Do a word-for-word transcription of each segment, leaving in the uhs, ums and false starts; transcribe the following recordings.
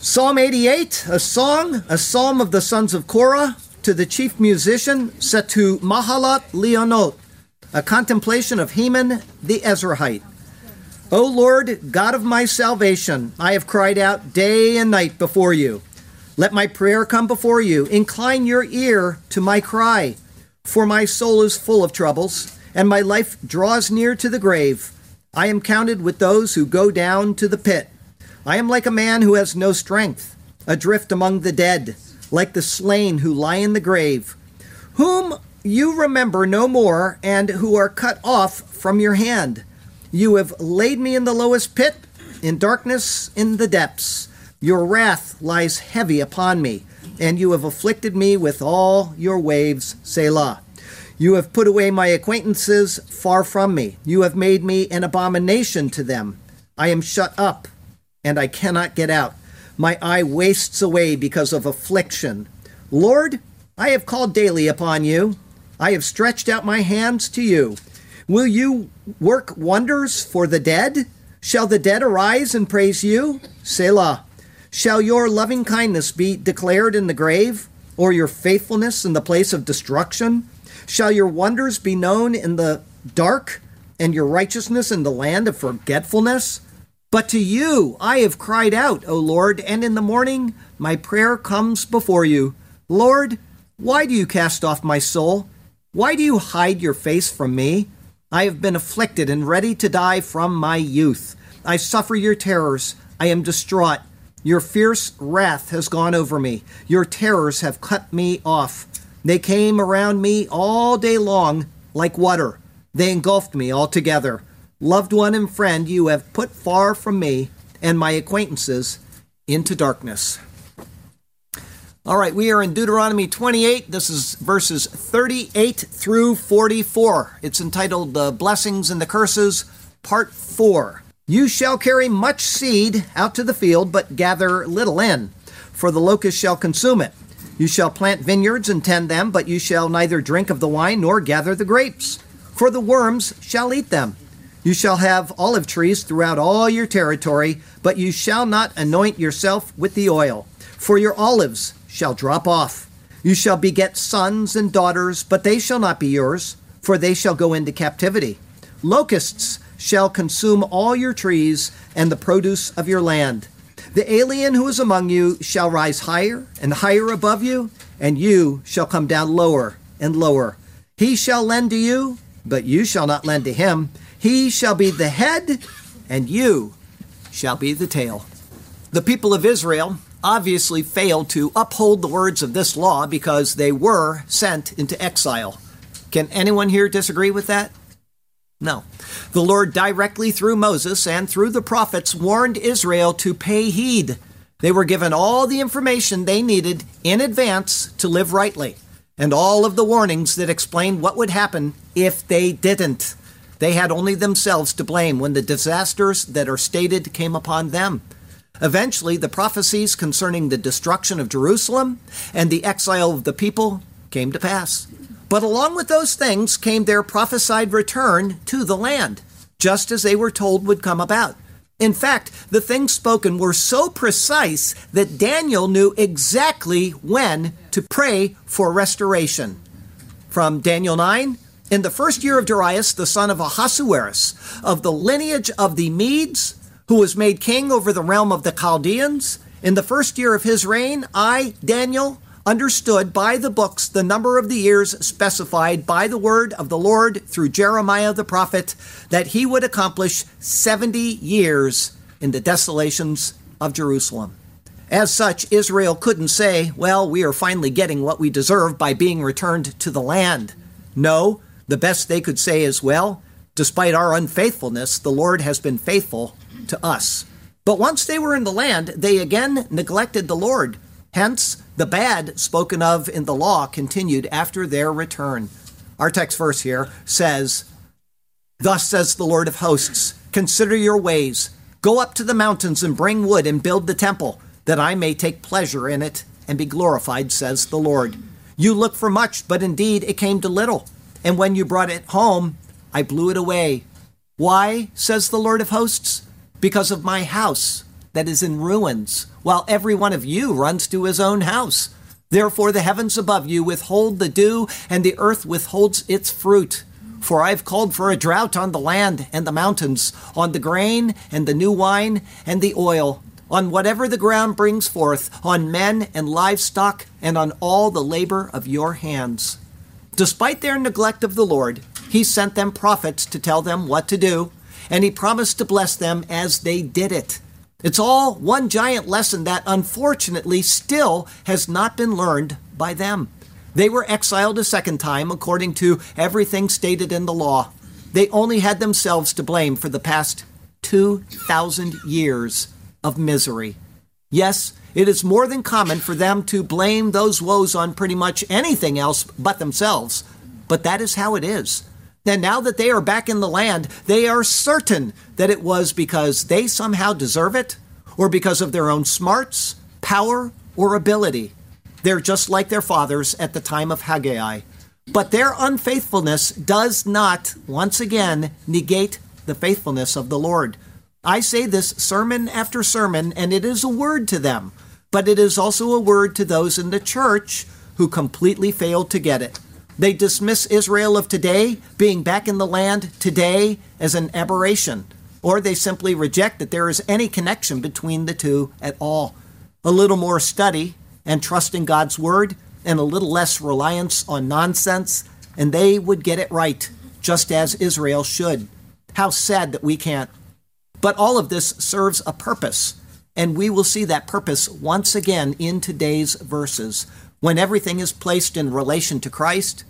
Psalm eighty-eight, a song, a psalm of the sons of Korah, to the chief musician, Setu Mahalat Leonot, a contemplation of Heman the Ezrahite. O Lord, God of my salvation, I have cried out day and night before you. Let my prayer come before you. Incline your ear to my cry. For my soul is full of troubles, and my life draws near to the grave. I am counted with those who go down to the pit. I am like a man who has no strength, adrift among the dead, like the slain who lie in the grave, whom you remember no more and who are cut off from your hand. You have laid me in the lowest pit, in darkness, in the depths. Your wrath lies heavy upon me, and you have afflicted me with all your waves, Selah. You have put away my acquaintances far from me. You have made me an abomination to them. I am shut up, and I cannot get out. My eye wastes away because of affliction. Lord, I have called daily upon you. I have stretched out my hands to you. Will you work wonders for the dead? Shall the dead arise and praise you? Selah. Shall your loving kindness be declared in the grave, or your faithfulness in the place of destruction? Shall your wonders be known in the dark, and your righteousness in the land of forgetfulness? But to you I have cried out, O Lord, and in the morning my prayer comes before you. Lord, why do you cast off my soul? Why do you hide your face from me? I have been afflicted and ready to die from my youth. I suffer your terrors. I am distraught. Your fierce wrath has gone over me. Your terrors have cut me off. They came around me all day long like water. They engulfed me altogether. Loved one and friend you have put far from me, and my acquaintances into darkness. All right, we are in Deuteronomy twenty-eight. This is verses thirty-eight through forty-four. It's entitled The Blessings and the Curses, Part four. You shall carry much seed out to the field, but gather little in, for the locust shall consume it. You shall plant vineyards and tend them, but you shall neither drink of the wine nor gather the grapes, for the worms shall eat them. You shall have olive trees throughout all your territory, but you shall not anoint yourself with the oil, for your olives shall drop off. You shall beget sons and daughters, but they shall not be yours, for they shall go into captivity. Locusts shall consume all your trees and the produce of your land. The alien who is among you shall rise higher and higher above you, and you shall come down lower and lower. He shall lend to you, but you shall not lend to him. He shall be the head, and you shall be the tail. The people of Israel obviously failed to uphold the words of this law because they were sent into exile. Can anyone here disagree with that? No. The Lord directly through Moses and through the prophets warned Israel to pay heed. They were given all the information they needed in advance to live rightly, and all of the warnings that explained what would happen if they didn't. They had only themselves to blame when the disasters that are stated came upon them. Eventually, the prophecies concerning the destruction of Jerusalem and the exile of the people came to pass. But along with those things came their prophesied return to the land, just as they were told would come about. In fact, the things spoken were so precise that Daniel knew exactly when to pray for restoration. From Daniel nine, in the first year of Darius, the son of Ahasuerus, of the lineage of the Medes, who was made king over the realm of the Chaldeans, in the first year of his reign, I, Daniel, understood by the books the number of the years specified by the word of the Lord through Jeremiah the prophet, that he would accomplish seventy years in the desolations of Jerusalem. As such, Israel couldn't say, well, we are finally getting what we deserve by being returned to the land. No. The best they could say is, well, despite our unfaithfulness, the Lord has been faithful to us. But once they were in the land, they again neglected the Lord. Hence, the bad spoken of in the law continued after their return. Our text verse here says, "Thus says the Lord of hosts, consider your ways. Go up to the mountains and bring wood and build the temple, that I may take pleasure in it and be glorified, says the Lord. You look for much, but indeed it came to little. And when you brought it home, I blew it away. Why, says the Lord of hosts? Because of my house that is in ruins, while every one of you runs to his own house. Therefore the heavens above you withhold the dew, and the earth withholds its fruit. For I have called for a drought on the land and the mountains, on the grain and the new wine and the oil, on whatever the ground brings forth, on men and livestock, and on all the labor of your hands." Despite their neglect of the Lord, he sent them prophets to tell them what to do, and he promised to bless them as they did it. It's all one giant lesson that unfortunately still has not been learned by them. They were exiled a second time according to everything stated in the law. They only had themselves to blame for the past two thousand years of misery. Yes, it is more than common for them to blame those woes on pretty much anything else but themselves, but that is how it is. And now that they are back in the land, they are certain that it was because they somehow deserve it, or because of their own smarts, power, or ability. They're just like their fathers at the time of Haggai. But their unfaithfulness does not, once again, negate the faithfulness of the Lord. I say this sermon after sermon, and it is a word to them, but it is also a word to those in the church who completely fail to get it. They dismiss Israel of today, being back in the land today, as an aberration, or they simply reject that there is any connection between the two at all. A little more study and trust in God's word, and a little less reliance on nonsense, and they would get it right, just as Israel should. How sad that we can't. But all of this serves a purpose, and we will see that purpose once again in today's verses. When everything is placed in relation to Christ,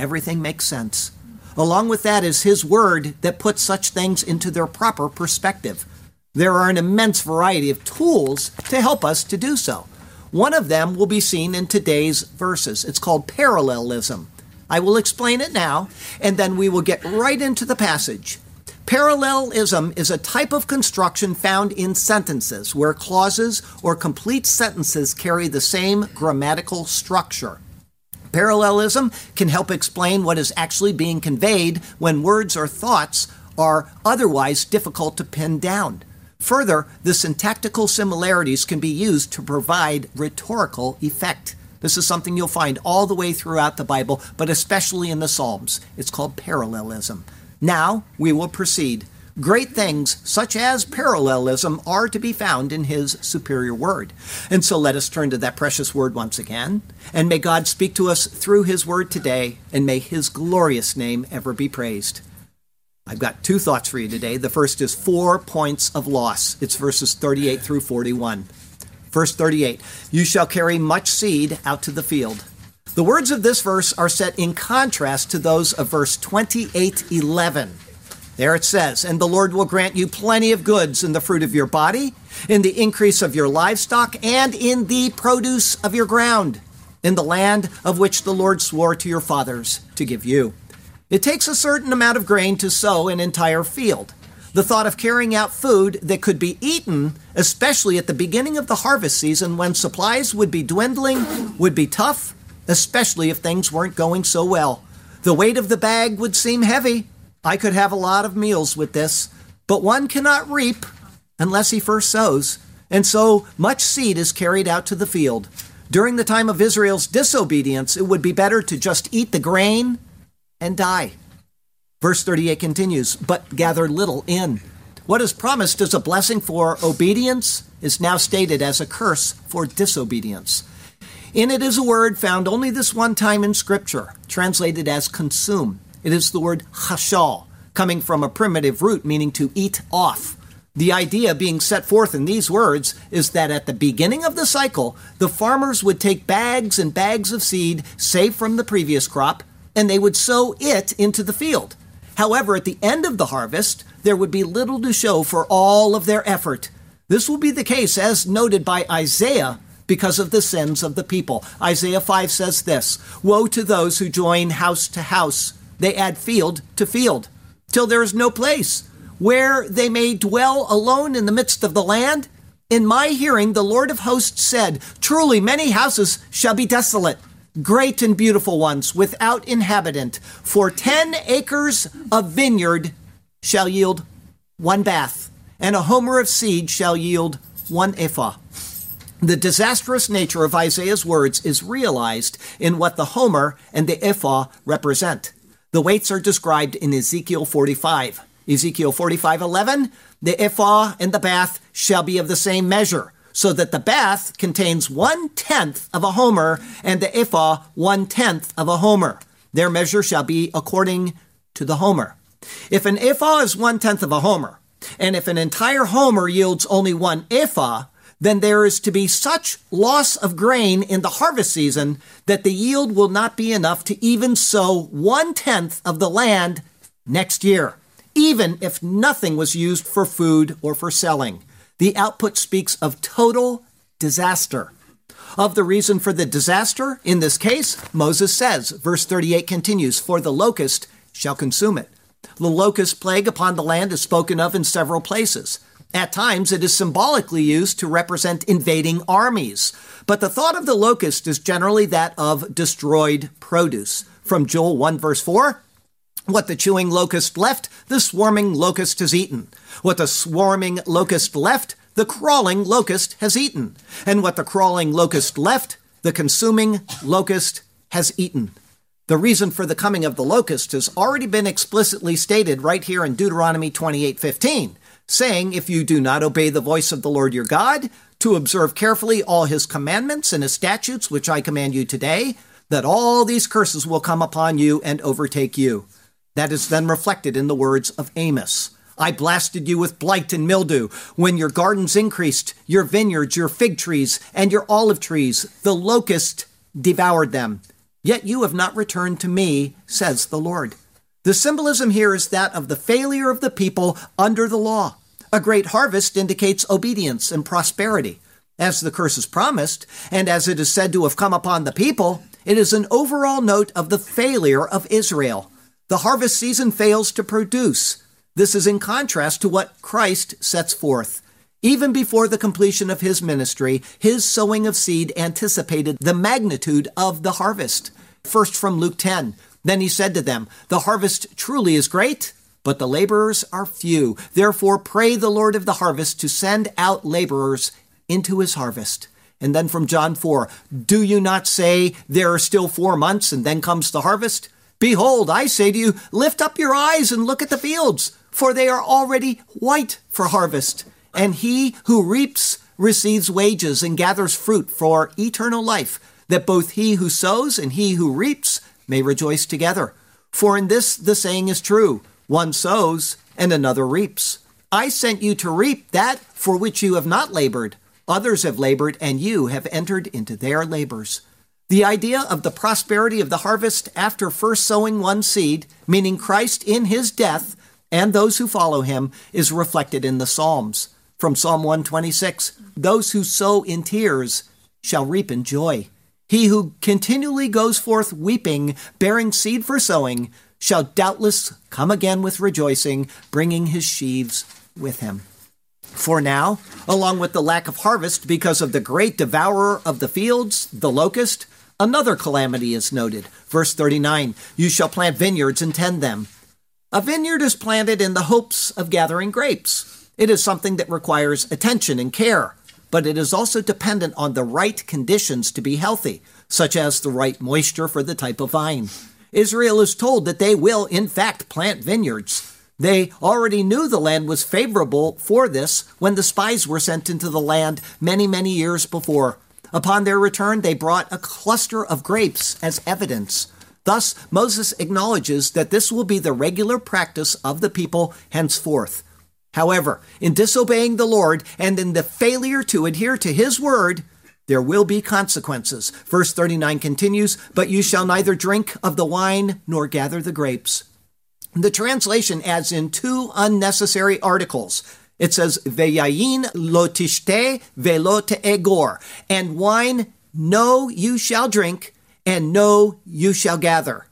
everything makes sense. Along with that is his word that puts such things into their proper perspective. There are an immense variety of tools to help us to do so. One of them will be seen in today's verses. It's called parallelism. I will explain it now, and then we will get right into the passage. Parallelism is a type of construction found in sentences where clauses or complete sentences carry the same grammatical structure. Parallelism can help explain what is actually being conveyed when words or thoughts are otherwise difficult to pin down. Further, the syntactical similarities can be used to provide rhetorical effect. This is something you'll find all the way throughout the Bible, but especially in the Psalms. It's called parallelism. Now we will proceed. Great things such as parallelism are to be found in his superior word. And so let us turn to that precious word once again. And may God speak to us through his word today, and may his glorious name ever be praised. I've got two thoughts for you today. The first is four points of loss. It's verses thirty-eight through forty-one. Verse thirty-eight, you shall carry much seed out to the field. The words of this verse are set in contrast to those of verse twenty-eight eleven. There it says, "And the Lord will grant you plenty of goods in the fruit of your body, in the increase of your livestock, and in the produce of your ground, in the land of which the Lord swore to your fathers to give you." It takes a certain amount of grain to sow an entire field. The thought of carrying out food that could be eaten, especially at the beginning of the harvest season when supplies would be dwindling, would be tough, especially if things weren't going so well. The weight of the bag would seem heavy. I could have a lot of meals with this, but one cannot reap unless he first sows, and so much seed is carried out to the field. During the time of Israel's disobedience, it would be better to just eat the grain and die. Verse thirty-eight continues, "But gather little in." What is promised as a blessing for obedience is now stated as a curse for disobedience. In it is a word found only this one time in Scripture, translated as consume. It is the word hashal, coming from a primitive root meaning to eat off. The idea being set forth in these words is that at the beginning of the cycle, the farmers would take bags and bags of seed saved from the previous crop, and they would sow it into the field. However, at the end of the harvest, there would be little to show for all of their effort. This will be the case as noted by Isaiah because of the sins of the people. Isaiah five says this, "Woe to those who join house to house. They add field to field, till there is no place, where they may dwell alone in the midst of the land. In my hearing, the Lord of hosts said, truly many houses shall be desolate, great and beautiful ones, without inhabitant. For ten acres of vineyard shall yield one bath, and a homer of seed shall yield one ephah." The disastrous nature of Isaiah's words is realized in what the homer and the ephah represent. The weights are described in Ezekiel forty-five. Ezekiel forty-five eleven, the ephah and the bath shall be of the same measure, so that the bath contains one-tenth of a homer and the ephah one-tenth of a homer. Their measure shall be according to the homer. If an ephah is one-tenth of a homer, and if an entire homer yields only one ephah, then there is to be such loss of grain in the harvest season that the yield will not be enough to even sow one-tenth of the land next year, even if nothing was used for food or for selling. The output speaks of total disaster. Of the reason for the disaster, in this case, Moses says, verse thirty-eight continues, "For the locust shall consume it." The locust plague upon the land is spoken of in several places. At times, it is symbolically used to represent invading armies. But the thought of the locust is generally that of destroyed produce. From Joel one verse four, "What the chewing locust left, the swarming locust has eaten. What the swarming locust left, the crawling locust has eaten. And what the crawling locust left, the consuming locust has eaten." The reason for the coming of the locust has already been explicitly stated right here in Deuteronomy twenty-eight fifteen, saying, "If you do not obey the voice of the Lord your God, to observe carefully all his commandments and his statutes, which I command you today, that all these curses will come upon you and overtake you." That is then reflected in the words of Amos. "I blasted you with blight and mildew. When your gardens increased, your vineyards, your fig trees, and your olive trees, the locust devoured them. Yet you have not returned to me, says the Lord." The symbolism here is that of the failure of the people under the law. A great harvest indicates obedience and prosperity. As the curse is promised, and as it is said to have come upon the people, it is an overall note of the failure of Israel. The harvest season fails to produce. This is in contrast to what Christ sets forth. Even before the completion of his ministry, his sowing of seed anticipated the magnitude of the harvest. First from Luke ten, "Then he said to them, the harvest truly is great, but the laborers are few. Therefore pray the Lord of the harvest to send out laborers into his harvest." And then from John four, "Do you not say there are still four months and then comes the harvest? Behold, I say to you, lift up your eyes and look at the fields, for they are already white for harvest. And he who reaps receives wages and gathers fruit for eternal life, that both he who sows and he who reaps may rejoice together. For in this the saying is true, one sows and another reaps. I sent you to reap that for which you have not labored. Others have labored, and you have entered into their labors." The idea of the prosperity of the harvest after first sowing one seed, meaning Christ in his death and those who follow him, is reflected in the Psalms. From Psalm one twenty-six, "Those who sow in tears shall reap in joy. He who continually goes forth weeping, bearing seed for sowing, shall doubtless come again with rejoicing, bringing his sheaves with him." For now, along with the lack of harvest because of the great devourer of the fields, the locust, another calamity is noted. Verse thirty-nine, "You shall plant vineyards and tend them." A vineyard is planted in the hopes of gathering grapes. It is something that requires attention and care, but it is also dependent on the right conditions to be healthy, such as the right moisture for the type of vine. Israel is told that they will, in fact, plant vineyards. They already knew the land was favorable for this when the spies were sent into the land many, many years before. Upon their return, they brought a cluster of grapes as evidence. Thus, Moses acknowledges that this will be the regular practice of the people henceforth. However, in disobeying the Lord and in the failure to adhere to his word, there will be consequences. Verse thirty-nine continues, "But you shall neither drink of the wine nor gather the grapes." The translation adds in two unnecessary articles, It says, Ve'yayin lo tishteh ve'lo te'egor. And wine, no, you shall drink, and no, you shall gather.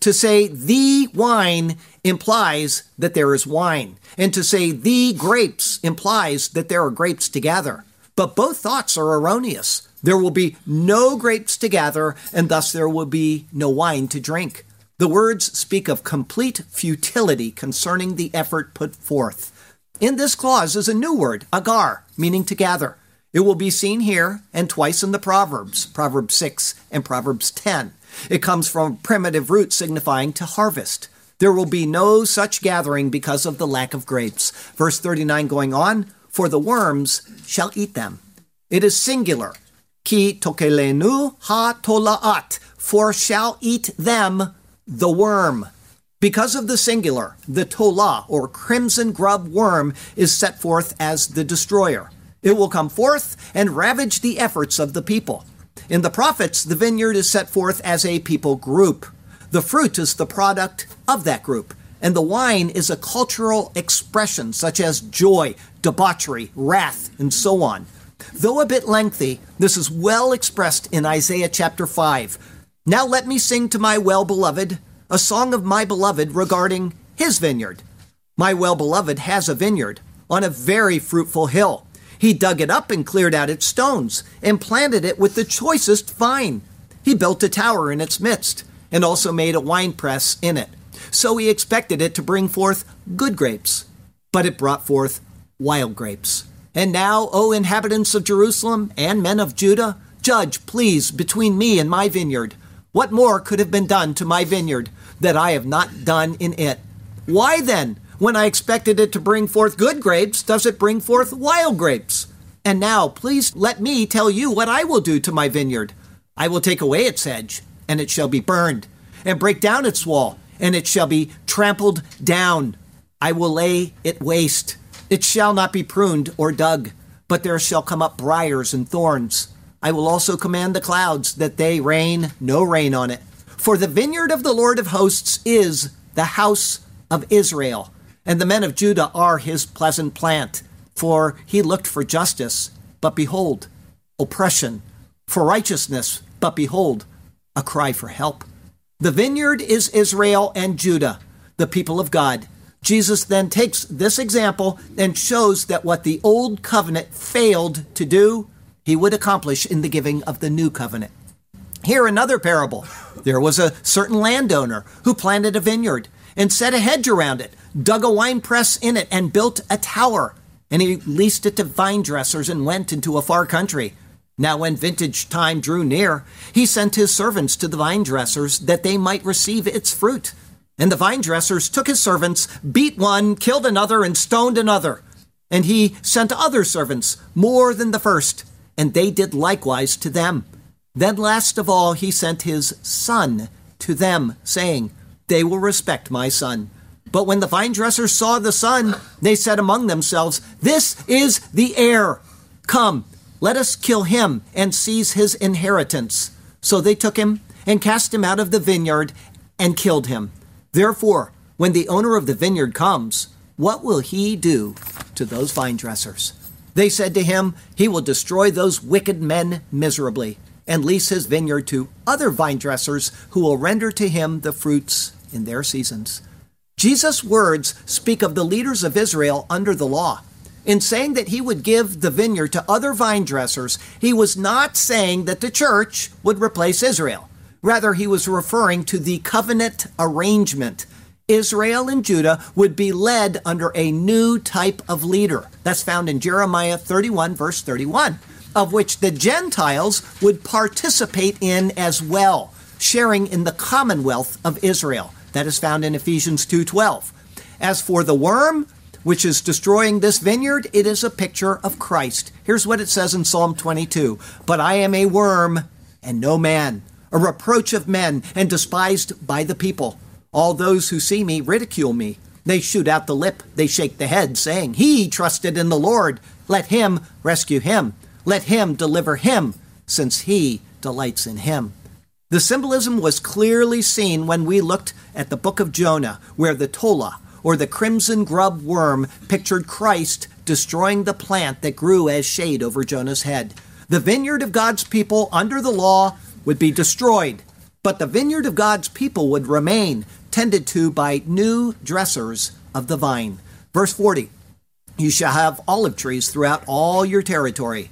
To say the wine implies that there is wine. And to say the grapes implies that there are grapes to gather. But both thoughts are erroneous. There will be no grapes to gather, and thus there will be no wine to drink. The words speak of complete futility concerning the effort put forth. In this clause is a new word, agar, meaning to gather. It will be seen here and twice in the Proverbs, Proverbs six and Proverbs ten. It comes from a primitive root signifying to harvest. There will be no such gathering because of the lack of grapes. Verse thirty-nine going on, for the worms shall eat them. It is singular. Ki tokelenu ha tolaat, for shall eat them the worm. Because of the singular, the tola, or crimson grub worm, is set forth as the destroyer. It will come forth and ravage the efforts of the people. In the prophets, the vineyard is set forth as a people group. The fruit is the product of that group, and the wine is a cultural expression such as joy, debauchery, wrath, and so on. Though a bit lengthy, this is well expressed in Isaiah chapter five. Now let me sing to my well-beloved a song of my beloved regarding his vineyard. My well-beloved has a vineyard on a very fruitful hill. He dug it up and cleared out its stones and planted it with the choicest vine. He built a tower in its midst and also made a winepress in it. So he expected it to bring forth good grapes, but it brought forth wild grapes. And now, O inhabitants of Jerusalem and men of Judah, judge, please, between me and my vineyard. What more could have been done to my vineyard that I have not done in it? Why then, when I expected it to bring forth good grapes, does it bring forth wild grapes? And now, please let me tell you what I will do to my vineyard. I will take away its hedge, and it shall be burned, and break down its wall, and it shall be trampled down. I will lay it waste. It shall not be pruned or dug, but there shall come up briars and thorns. I will also command the clouds that they rain no rain on it. For the vineyard of the Lord of hosts is the house of Israel, and the men of Judah are his pleasant plant. For he looked for justice, but behold, oppression. For righteousness, but behold, a cry for help. The vineyard is Israel and Judah, the people of God. Jesus then takes this example and shows that what the old covenant failed to do, he would accomplish in the giving of the new covenant. Here another parable. There was a certain landowner who planted a vineyard and set a hedge around it, dug a winepress in it, and built a tower. And he leased it to vine dressers and went into a far country. Now when vintage time drew near, he sent his servants to the vine dressers that they might receive its fruit. And the vine dressers took his servants, beat one, killed another, and stoned another. And he sent other servants, more than the first, and they did likewise to them. Then last of all he sent his son to them, saying, They will respect my son. But when the vine dressers saw the son, they said among themselves, This is the heir. Come, let us kill him and seize his inheritance. So they took him and cast him out of the vineyard and killed him. Therefore, when the owner of the vineyard comes, what will he do to those vine dressers? They said to him, He will destroy those wicked men miserably and lease his vineyard to other vine dressers who will render to him the fruits in their seasons. Jesus' words speak of the leaders of Israel under the law. In saying that he would give the vineyard to other vine dressers, he was not saying that the church would replace Israel. Rather, he was referring to the covenant arrangement. Israel and Judah would be led under a new type of leader. That's found in Jeremiah thirty-one, verse thirty-one, of which the Gentiles would participate in as well, sharing in the commonwealth of Israel. That is found in Ephesians two twelve. As for the worm, which is destroying this vineyard, it is a picture of Christ. Here's what it says in Psalm twenty-two, But I am a worm and no man, a reproach of men, and despised by the people. All those who see me ridicule me. They shoot out the lip, they shake the head, saying, He trusted in the Lord. Let him rescue him. Let him deliver him, since he delights in him. The symbolism was clearly seen when we looked at the book of Jonah, where the tola, or the crimson grub worm, pictured Christ destroying the plant that grew as shade over Jonah's head. The vineyard of God's people under the law would be destroyed, but the vineyard of God's people would remain, tended to by new dressers of the vine. Verse forty, you shall have olive trees throughout all your territory.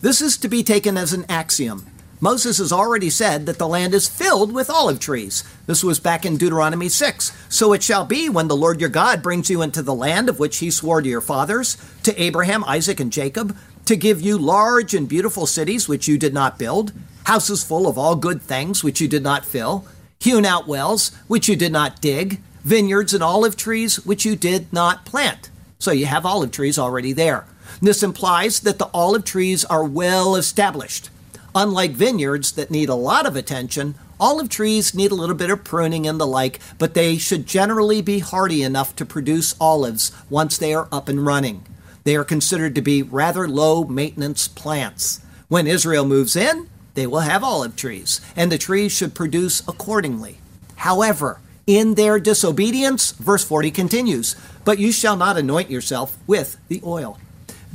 This is to be taken as an axiom. Moses has already said that the land is filled with olive trees. This was back in Deuteronomy six. So it shall be when the Lord your God brings you into the land of which he swore to your fathers, to Abraham, Isaac, and Jacob, to give you large and beautiful cities which you did not build, houses full of all good things which you did not fill, hewn out wells which you did not dig, vineyards and olive trees which you did not plant. So you have olive trees already there. This implies that the olive trees are well established. Unlike vineyards that need a lot of attention, olive trees need a little bit of pruning and the like, but they should generally be hardy enough to produce olives once they are up and running. They are considered to be rather low-maintenance plants. When Israel moves in, they will have olive trees, and the trees should produce accordingly. However, in their disobedience, verse forty continues, but you shall not anoint yourself with the oil.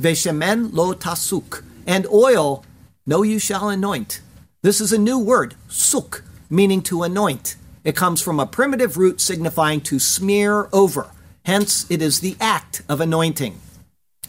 Veshemen lo tasuk, and oil no, you shall anoint. This is a new word, suk, meaning to anoint. It comes from a primitive root signifying to smear over. Hence, it is the act of anointing.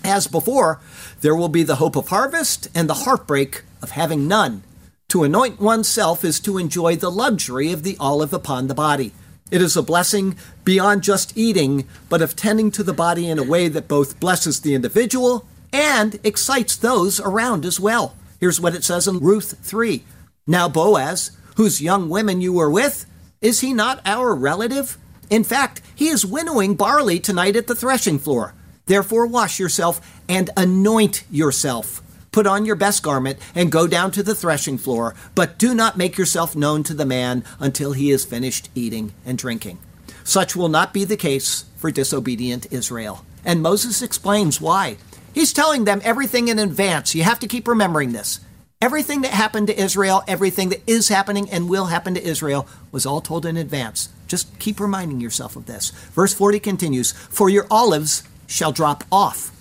As before, there will be the hope of harvest and the heartbreak of having none. To anoint oneself is to enjoy the luxury of the olive upon the body. It is a blessing beyond just eating, but of tending to the body in a way that both blesses the individual and excites those around as well. Here's what it says in Ruth three. Now Boaz, whose young women you were with, is he not our relative? In fact, he is winnowing barley tonight at the threshing floor. Therefore wash yourself and anoint yourself. Put on your best garment and go down to the threshing floor, but do not make yourself known to the man until he is finished eating and drinking. Such will not be the case for disobedient Israel. And Moses explains why. He's telling them everything in advance. You have to keep remembering this. Everything that happened to Israel, everything that is happening and will happen to Israel was all told in advance. Just keep reminding yourself of this. Verse forty continues, for your olives shall drop off.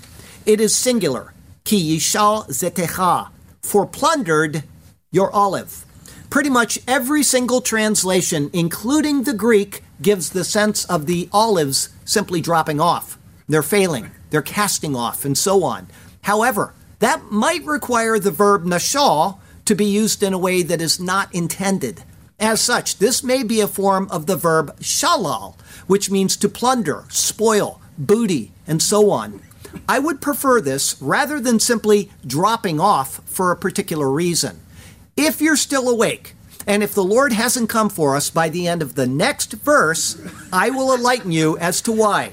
It is singular. Ki yishal zetecha. For plundered your olive. Pretty much every single translation, including the Greek, gives the sense of the olives simply dropping off. They're failing. They're casting off, and so on. However, that might require the verb nashal to be used in a way that is not intended. As such, this may be a form of the verb shalal, which means to plunder, spoil, booty, and so on. I would prefer this rather than simply dropping off for a particular reason. If you're still awake, and if the Lord hasn't come for us by the end of the next verse, I will enlighten you as to why.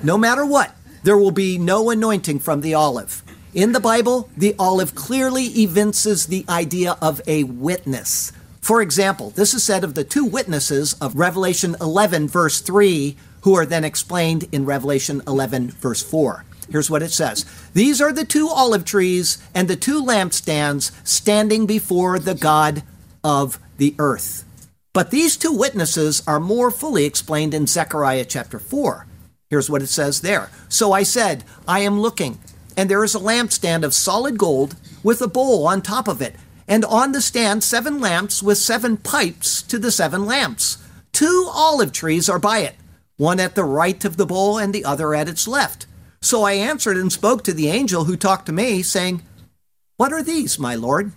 No matter what, there will be no anointing from the olive. In the Bible, the olive clearly evinces the idea of a witness. For example, this is said of the two witnesses of Revelation eleven, verse three, who are then explained in Revelation eleven, verse four. Here's what it says. These are the two olive trees and the two lampstands standing before the God of the earth. But these two witnesses are more fully explained in Zechariah chapter four. Here's what it says there. So I said, I am looking, and there is a lampstand of solid gold with a bowl on top of it, and on the stand seven lamps with seven pipes to the seven lamps. Two olive trees are by it, one at the right of the bowl and the other at its left. So I answered and spoke to the angel who talked to me, saying, what are these, my Lord?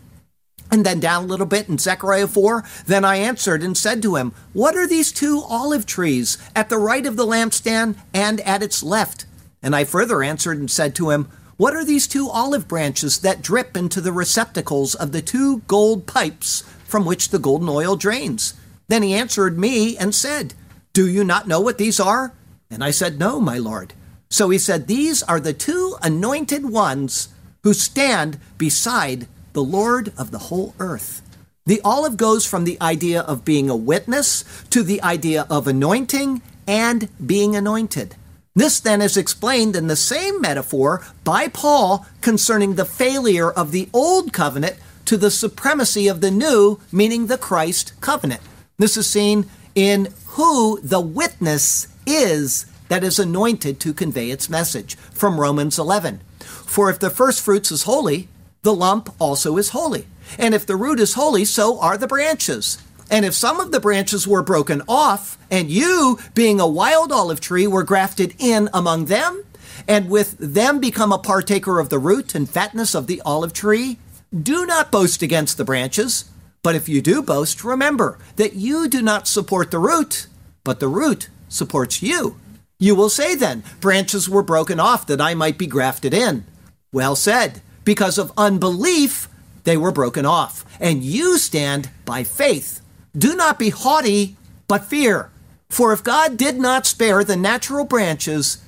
And then down a little bit in Zechariah four, then I answered and said to him, what are these two olive trees at the right of the lampstand and at its left? And I further answered and said to him, what are these two olive branches that drip into the receptacles of the two gold pipes from which the golden oil drains? Then he answered me and said, do you not know what these are? And I said, no, my Lord. So he said, these are the two anointed ones who stand beside the Lord of the whole earth. The olive goes from the idea of being a witness to the idea of anointing and being anointed. This then is explained in the same metaphor by Paul concerning the failure of the old covenant to the supremacy of the new, meaning the Christ covenant. This is seen in who the witness is that is anointed to convey its message, from Romans eleven. For if the first fruits is holy, the lump also is holy. And if the root is holy, so are the branches. And if some of the branches were broken off, and you, being a wild olive tree, were grafted in among them, and with them become a partaker of the root and fatness of the olive tree, do not boast against the branches. But if you do boast, remember that you do not support the root, but the root supports you. You will say then, branches were broken off that I might be grafted in. Well said, because of unbelief they were broken off, and you stand by faith. Do not be haughty, but fear. For if God did not spare the natural branches,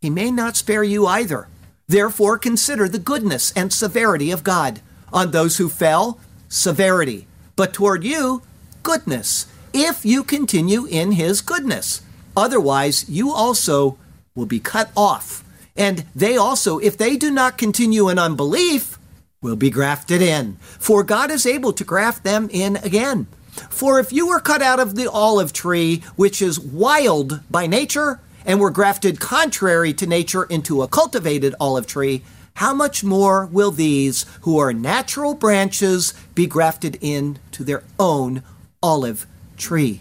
he may not spare you either. Therefore consider the goodness and severity of God. On those who fell, severity, but toward you, goodness, if you continue in his goodness. Otherwise, you also will be cut off. And they also, if they do not continue in unbelief, will be grafted in. For God is able to graft them in again. For if you were cut out of the olive tree, which is wild by nature, and were grafted contrary to nature into a cultivated olive tree, how much more will these who are natural branches be grafted into their own olive tree?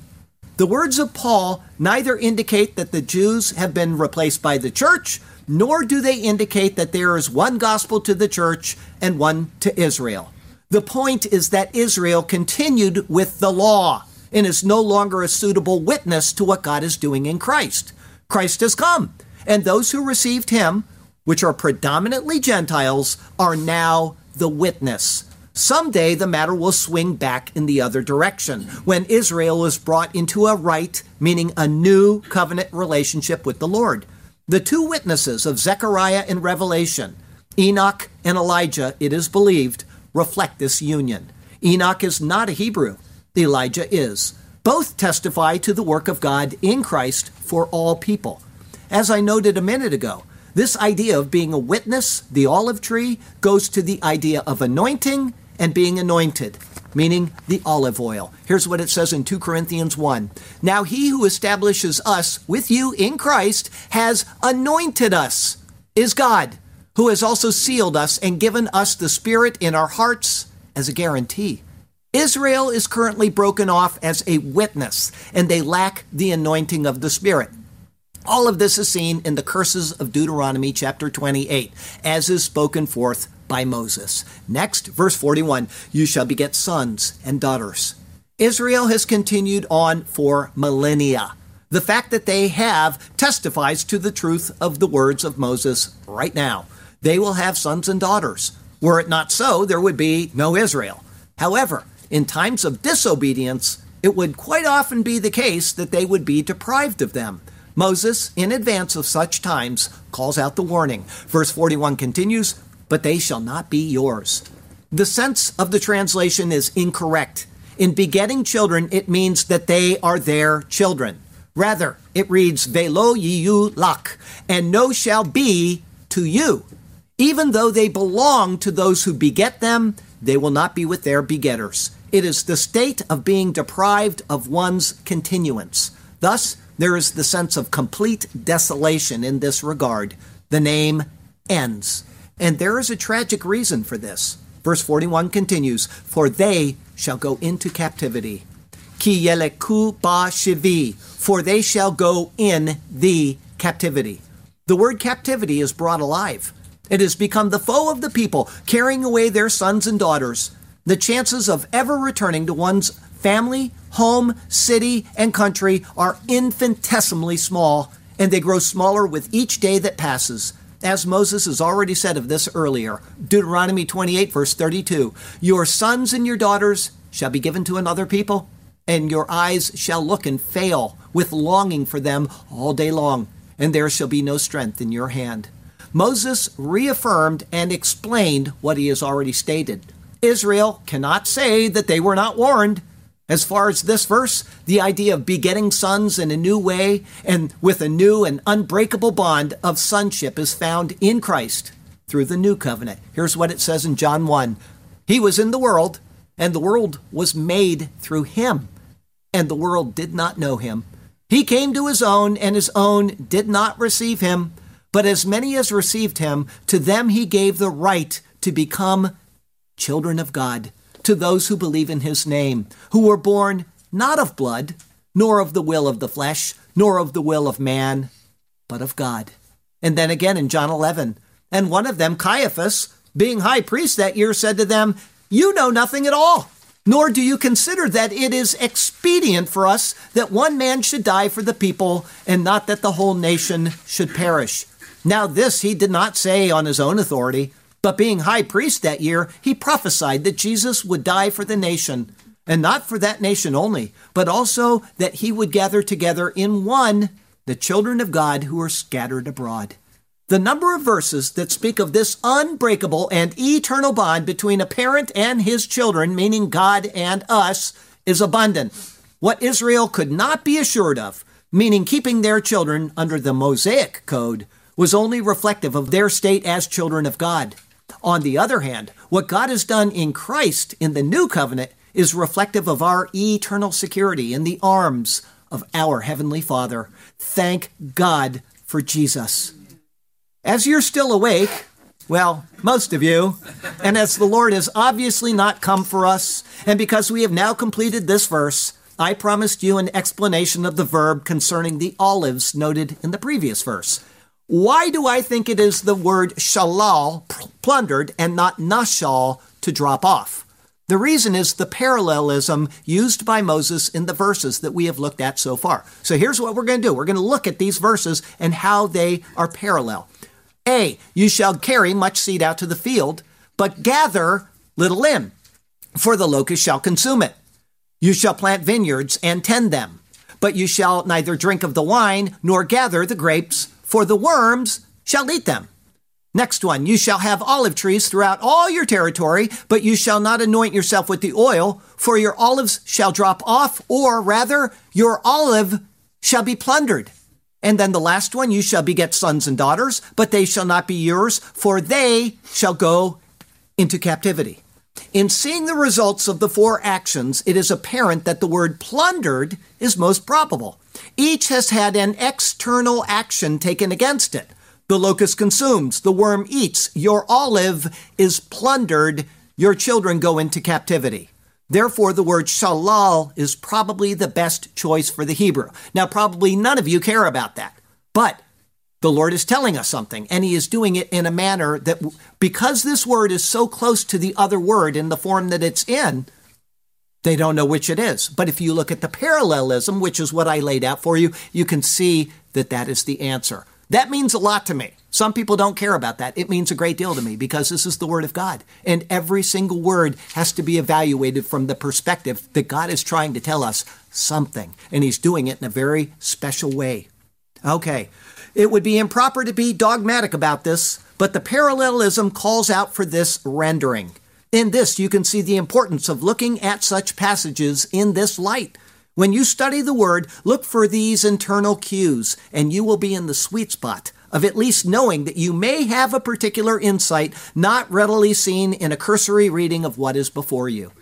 The words of Paul neither indicate that the Jews have been replaced by the church, nor do they indicate that there is one gospel to the church and one to Israel. The point is that Israel continued with the law and is no longer a suitable witness to what God is doing in Christ. Christ has come, and those who received him, which are predominantly Gentiles, are now the witness. Someday the matter will swing back in the other direction when Israel is brought into a right, meaning a new covenant relationship with the Lord. The two witnesses of Zechariah and Revelation, Enoch and Elijah, it is believed, reflect this union. Enoch is not a Hebrew. Elijah is. Both testify to the work of God in Christ for all people. As I noted a minute ago, this idea of being a witness, the olive tree, goes to the idea of anointing and being anointed, meaning the olive oil. Here's what it says in two Corinthians one. Now he who establishes us with you in Christ has anointed us, is God, who has also sealed us and given us the Spirit in our hearts as a guarantee. Israel is currently broken off as a witness, and they lack the anointing of the Spirit. All of this is seen in the curses of Deuteronomy chapter twenty-eight, as is spoken forth by Moses. Next, verse forty-one, you shall beget sons and daughters. Israel has continued on for millennia. The fact that they have testifies to the truth of the words of Moses right now. They will have sons and daughters. Were it not so, there would be no Israel. However, in times of disobedience, it would quite often be the case that they would be deprived of them. Moses, in advance of such times, calls out the warning. Verse forty-one continues, but they shall not be yours. The sense of the translation is incorrect. In begetting children, it means that they are their children. Rather, it reads, Velo yiyu lak, and no shall be to you. Even though they belong to those who beget them, they will not be with their begetters. It is the state of being deprived of one's continuance. Thus, there is the sense of complete desolation in this regard. The name ends. And there is a tragic reason for this. Verse forty-one continues, for they shall go into captivity. Ki yeleku ba shivi, for they shall go in the captivity. The word captivity is brought alive. It has become the foe of the people, carrying away their sons and daughters. The chances of ever returning to one's family, home, city, and country are infinitesimally small, and they grow smaller with each day that passes. As Moses has already said of this earlier, Deuteronomy twenty-eight, verse thirty-two, your sons and your daughters shall be given to another people, and your eyes shall look and fail with longing for them all day long, and there shall be no strength in your hand. Moses reaffirmed and explained what he has already stated. Israel cannot say that they were not warned. As far as this verse, the idea of begetting sons in a new way and with a new and unbreakable bond of sonship is found in Christ through the new covenant. Here's what it says in John one. He was in the world, and the world was made through him, and the world did not know him. He came to his own, and his own did not receive him. But as many as received him, to them he gave the right to become children of God, to those who believe in his name, who were born not of blood, nor of the will of the flesh, nor of the will of man, but of God. And then again in John eleven, and one of them, Caiaphas, being high priest that year, said to them, "You know nothing at all, nor do you consider that it is expedient for us that one man should die for the people, and not that the whole nation should perish." Now this he did not say on his own authority, but being high priest that year, he prophesied that Jesus would die for the nation, and not for that nation only, but also that he would gather together in one the children of God who are scattered abroad. The number of verses that speak of this unbreakable and eternal bond between a parent and his children, meaning God and us, is abundant. What Israel could not be assured of, meaning keeping their children under the Mosaic Code, was only reflective of their state as children of God. On the other hand, what God has done in Christ in the New Covenant is reflective of our eternal security in the arms of our Heavenly Father. Thank God for Jesus. As you're still awake, well, most of you, and as the Lord has obviously not come for us, and because we have now completed this verse, I promised you an explanation of the verb concerning the olives noted in the previous verse. Why do I think it is the word shalal, plundered, and not nashal, to drop off? The reason is the parallelism used by Moses in the verses that we have looked at so far. So here's what we're going to do. We're going to look at these verses and how they are parallel. A, you shall carry much seed out to the field, but gather little in, for the locust shall consume it. You shall plant vineyards and tend them, but you shall neither drink of the wine nor gather the grapes, for the worms shall eat them. Next one, you shall have olive trees throughout all your territory, but you shall not anoint yourself with the oil, for your olives shall drop off, or rather, your olive shall be plundered. And then the last one, you shall beget sons and daughters, but they shall not be yours, for they shall go into captivity. In seeing the results of the four actions, it is apparent that the word plundered is most probable. Each has had an external action taken against it. The locust consumes, the worm eats, your olive is plundered, your children go into captivity. Therefore, the word shalal is probably the best choice for the Hebrew. Now, probably none of you care about that, but the Lord is telling us something, and he is doing it in a manner that, because this word is so close to the other word in the form that it's in, they don't know which it is. But if you look at the parallelism, which is what I laid out for you, you can see that that is the answer. That means a lot to me. Some people don't care about that. It means a great deal to me because this is the Word of God. And every single word has to be evaluated from the perspective that God is trying to tell us something. And he's doing it in a very special way. Okay. It would be improper to be dogmatic about this, but the parallelism calls out for this rendering. In this, you can see the importance of looking at such passages in this light. When you study the word, look for these internal cues, and you will be in the sweet spot of at least knowing that you may have a particular insight not readily seen in a cursory reading of what is before you.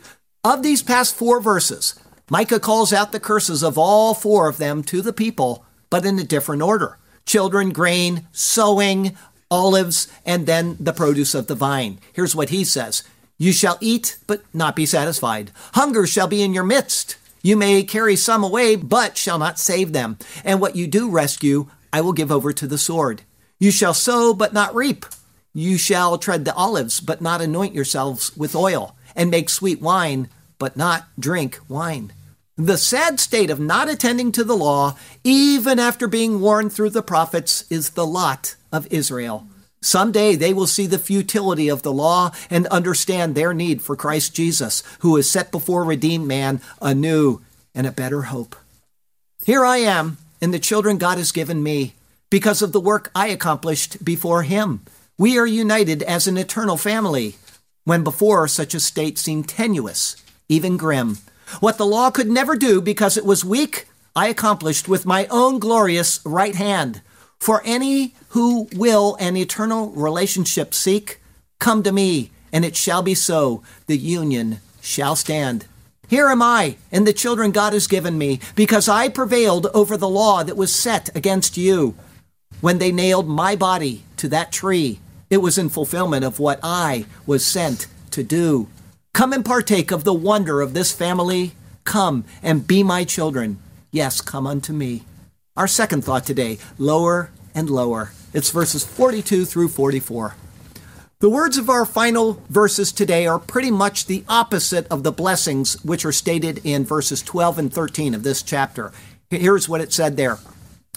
Of these past four verses, Micah calls out the curses of all four of them to the people, but in a different order. Children, grain, sowing, olives, and then the produce of the vine. Here's what he says. You shall eat, but not be satisfied. Hunger shall be in your midst. You may carry some away, but shall not save them. And what you do rescue, I will give over to the sword. You shall sow, but not reap. You shall tread the olives, but not anoint yourselves with oil, and make sweet wine, but not drink wine. The sad state of not attending to the law, even after being warned through the prophets, is the lot of Israel. Someday they will see the futility of the law and understand their need for Christ Jesus, who has set before redeemed man a new and a better hope. Here I am, and the children God has given me, because of the work I accomplished before him. We are united as an eternal family, when before such a state seemed tenuous, even grim. What the law could never do because it was weak, I accomplished with my own glorious right hand. For any who will an eternal relationship seek, come to me, and it shall be so. The union shall stand. Here am I and the children God has given me, because I prevailed over the law that was set against you. When they nailed my body to that tree, it was in fulfillment of what I was sent to do. Come and partake of the wonder of this family. Come and be my children. Yes, come unto me. Our second thought today, lower and lower. It's verses forty-two through forty-four. The words of our final verses today are pretty much the opposite of the blessings which are stated in verses twelve and thirteen of this chapter. Here's what it said there.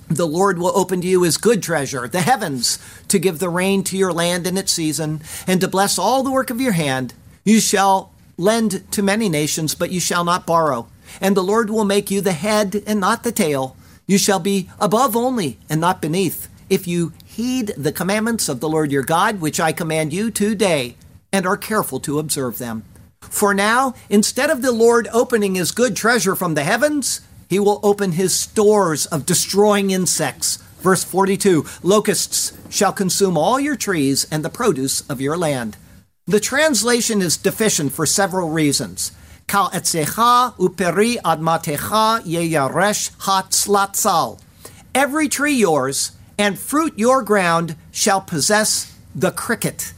The Lord will open to you his good treasure, the heavens, to give the rain to your land in its season, and to bless all the work of your hand. You shall lend to many nations, but you shall not borrow. And the Lord will make you the head and not the tail. You shall be above only and not beneath, if you heed the commandments of the Lord your God, which I command you today, and are careful to observe them. For now, instead of the Lord opening his good treasure from the heavens, he will open his stores of destroying insects. Verse forty-two, locusts shall consume all your trees and the produce of your land. The translation is deficient for several reasons. Kal etzecha uperi admatecha yeyaresh hatzlatzal. Every tree yours, and fruit your ground shall possess the cricket.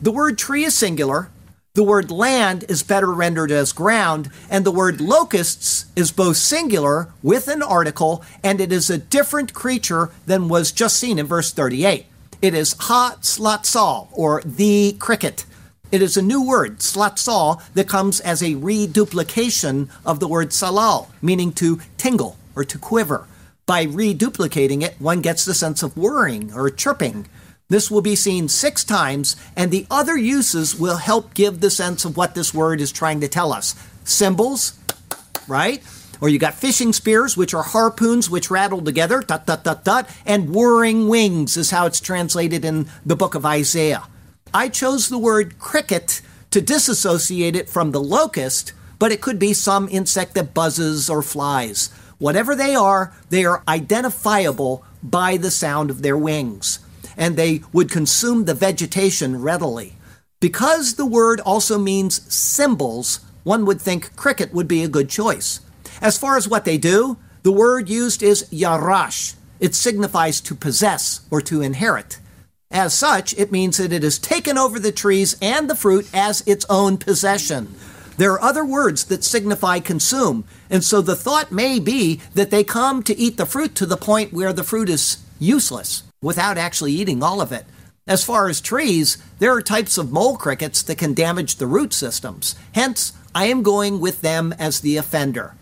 The word tree is singular. The word land is better rendered as ground. And the word locusts is both singular with an article, and it is a different creature than was just seen in verse thirty-eight. It is ha slatsal, or the cricket. It is a new word, slatsal, that comes as a reduplication of the word shalal, meaning to tingle or to quiver. By reduplicating it, one gets the sense of whirring or chirping. This will be seen six times, and the other uses will help give the sense of what this word is trying to tell us. Cymbals, right? Or you got fishing spears, which are harpoons which rattle together, dot, dot, dot, dot, and whirring wings is how it's translated in the book of Isaiah. I chose the word cricket to disassociate it from the locust, but it could be some insect that buzzes or flies. Whatever they are, they are identifiable by the sound of their wings, and they would consume the vegetation readily. Because the word also means symbols, one would think cricket would be a good choice. As far as what they do, the word used is yarash. It signifies to possess or to inherit. As such, it means that it has taken over the trees and the fruit as its own possession. There are other words that signify consume, and so the thought may be that they come to eat the fruit to the point where the fruit is useless, without actually eating all of it. As far as trees, there are types of mole crickets that can damage the root systems. Hence, I am going with them as the offender.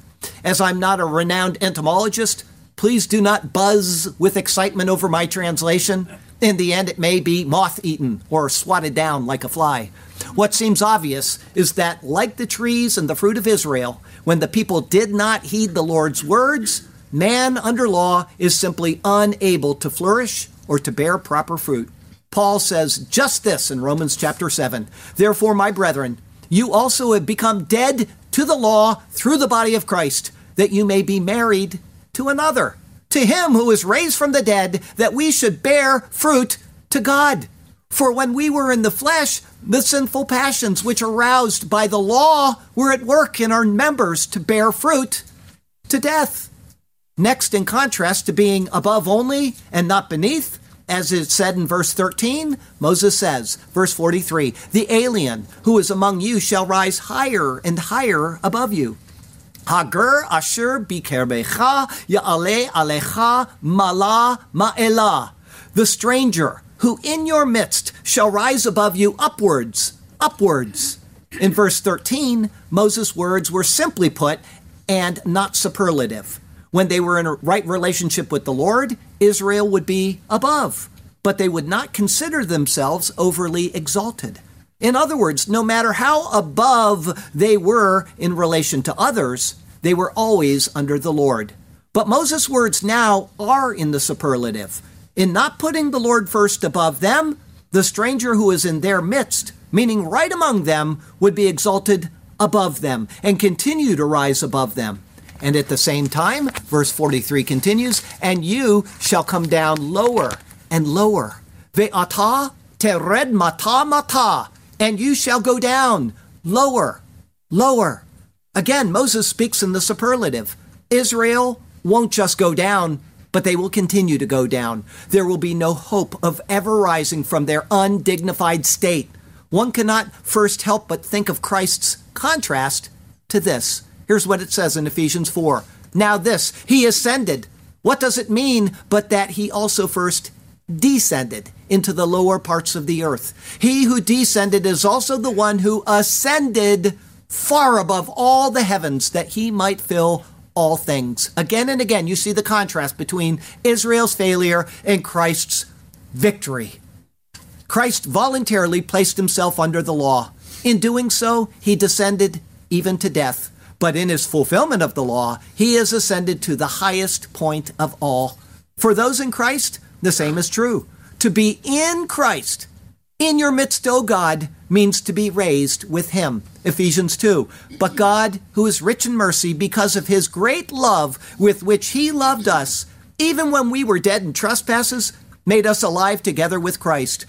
As I'm not a renowned entomologist, please do not buzz with excitement over my translation. In the end, it may be moth-eaten or swatted down like a fly. What seems obvious is that, like the trees and the fruit of Israel, when the people did not heed the Lord's words, man under law is simply unable to flourish or to bear proper fruit. Paul says just this in Romans chapter seven. Therefore, my brethren, you also have become dead to the law through the body of Christ, that you may be married to another, to him who is raised from the dead, that we should bear fruit to God. For when we were in the flesh, the sinful passions which are roused by the law were at work in our members to bear fruit to death. Next, in contrast to being above only and not beneath, as is said in verse thirteen, Moses says, verse forty-three, the alien who is among you shall rise higher and higher above you. Hagar asher bikerbecha ya'ale alecha mala ma'ela. The stranger who in your midst shall rise above you upwards, upwards. In verse thirteen, Moses' words were simply put and not superlative. When they were in a right relationship with the Lord, Israel would be above, but they would not consider themselves overly exalted. In other words, no matter how above they were in relation to others, they were always under the Lord. But Moses' words now are in the superlative. In not putting the Lord first above them, the stranger who is in their midst, meaning right among them, would be exalted above them and continue to rise above them. And at the same time, verse forty-three continues, and you shall come down lower and lower. Ve'ata tered mata mata, and you shall go down lower, lower. Again, Moses speaks in the superlative. Israel won't just go down, but they will continue to go down. There will be no hope of ever rising from their undignified state. One cannot first help but think of Christ's contrast to this. Here's what it says in Ephesians four. Now this, he ascended. What does it mean but that he also first descended into the lower parts of the earth? He who descended is also the one who ascended far above all the heavens that he might fill all things. Again and again, you see the contrast between Israel's failure and Christ's victory. Christ voluntarily placed himself under the law. In doing so, he descended even to death. But in his fulfillment of the law, he has ascended to the highest point of all. For those in Christ, the same is true. To be in Christ, in your midst, O God, means to be raised with him. Ephesians two. But God, who is rich in mercy, because of his great love with which he loved us, even when we were dead in trespasses, made us alive together with Christ.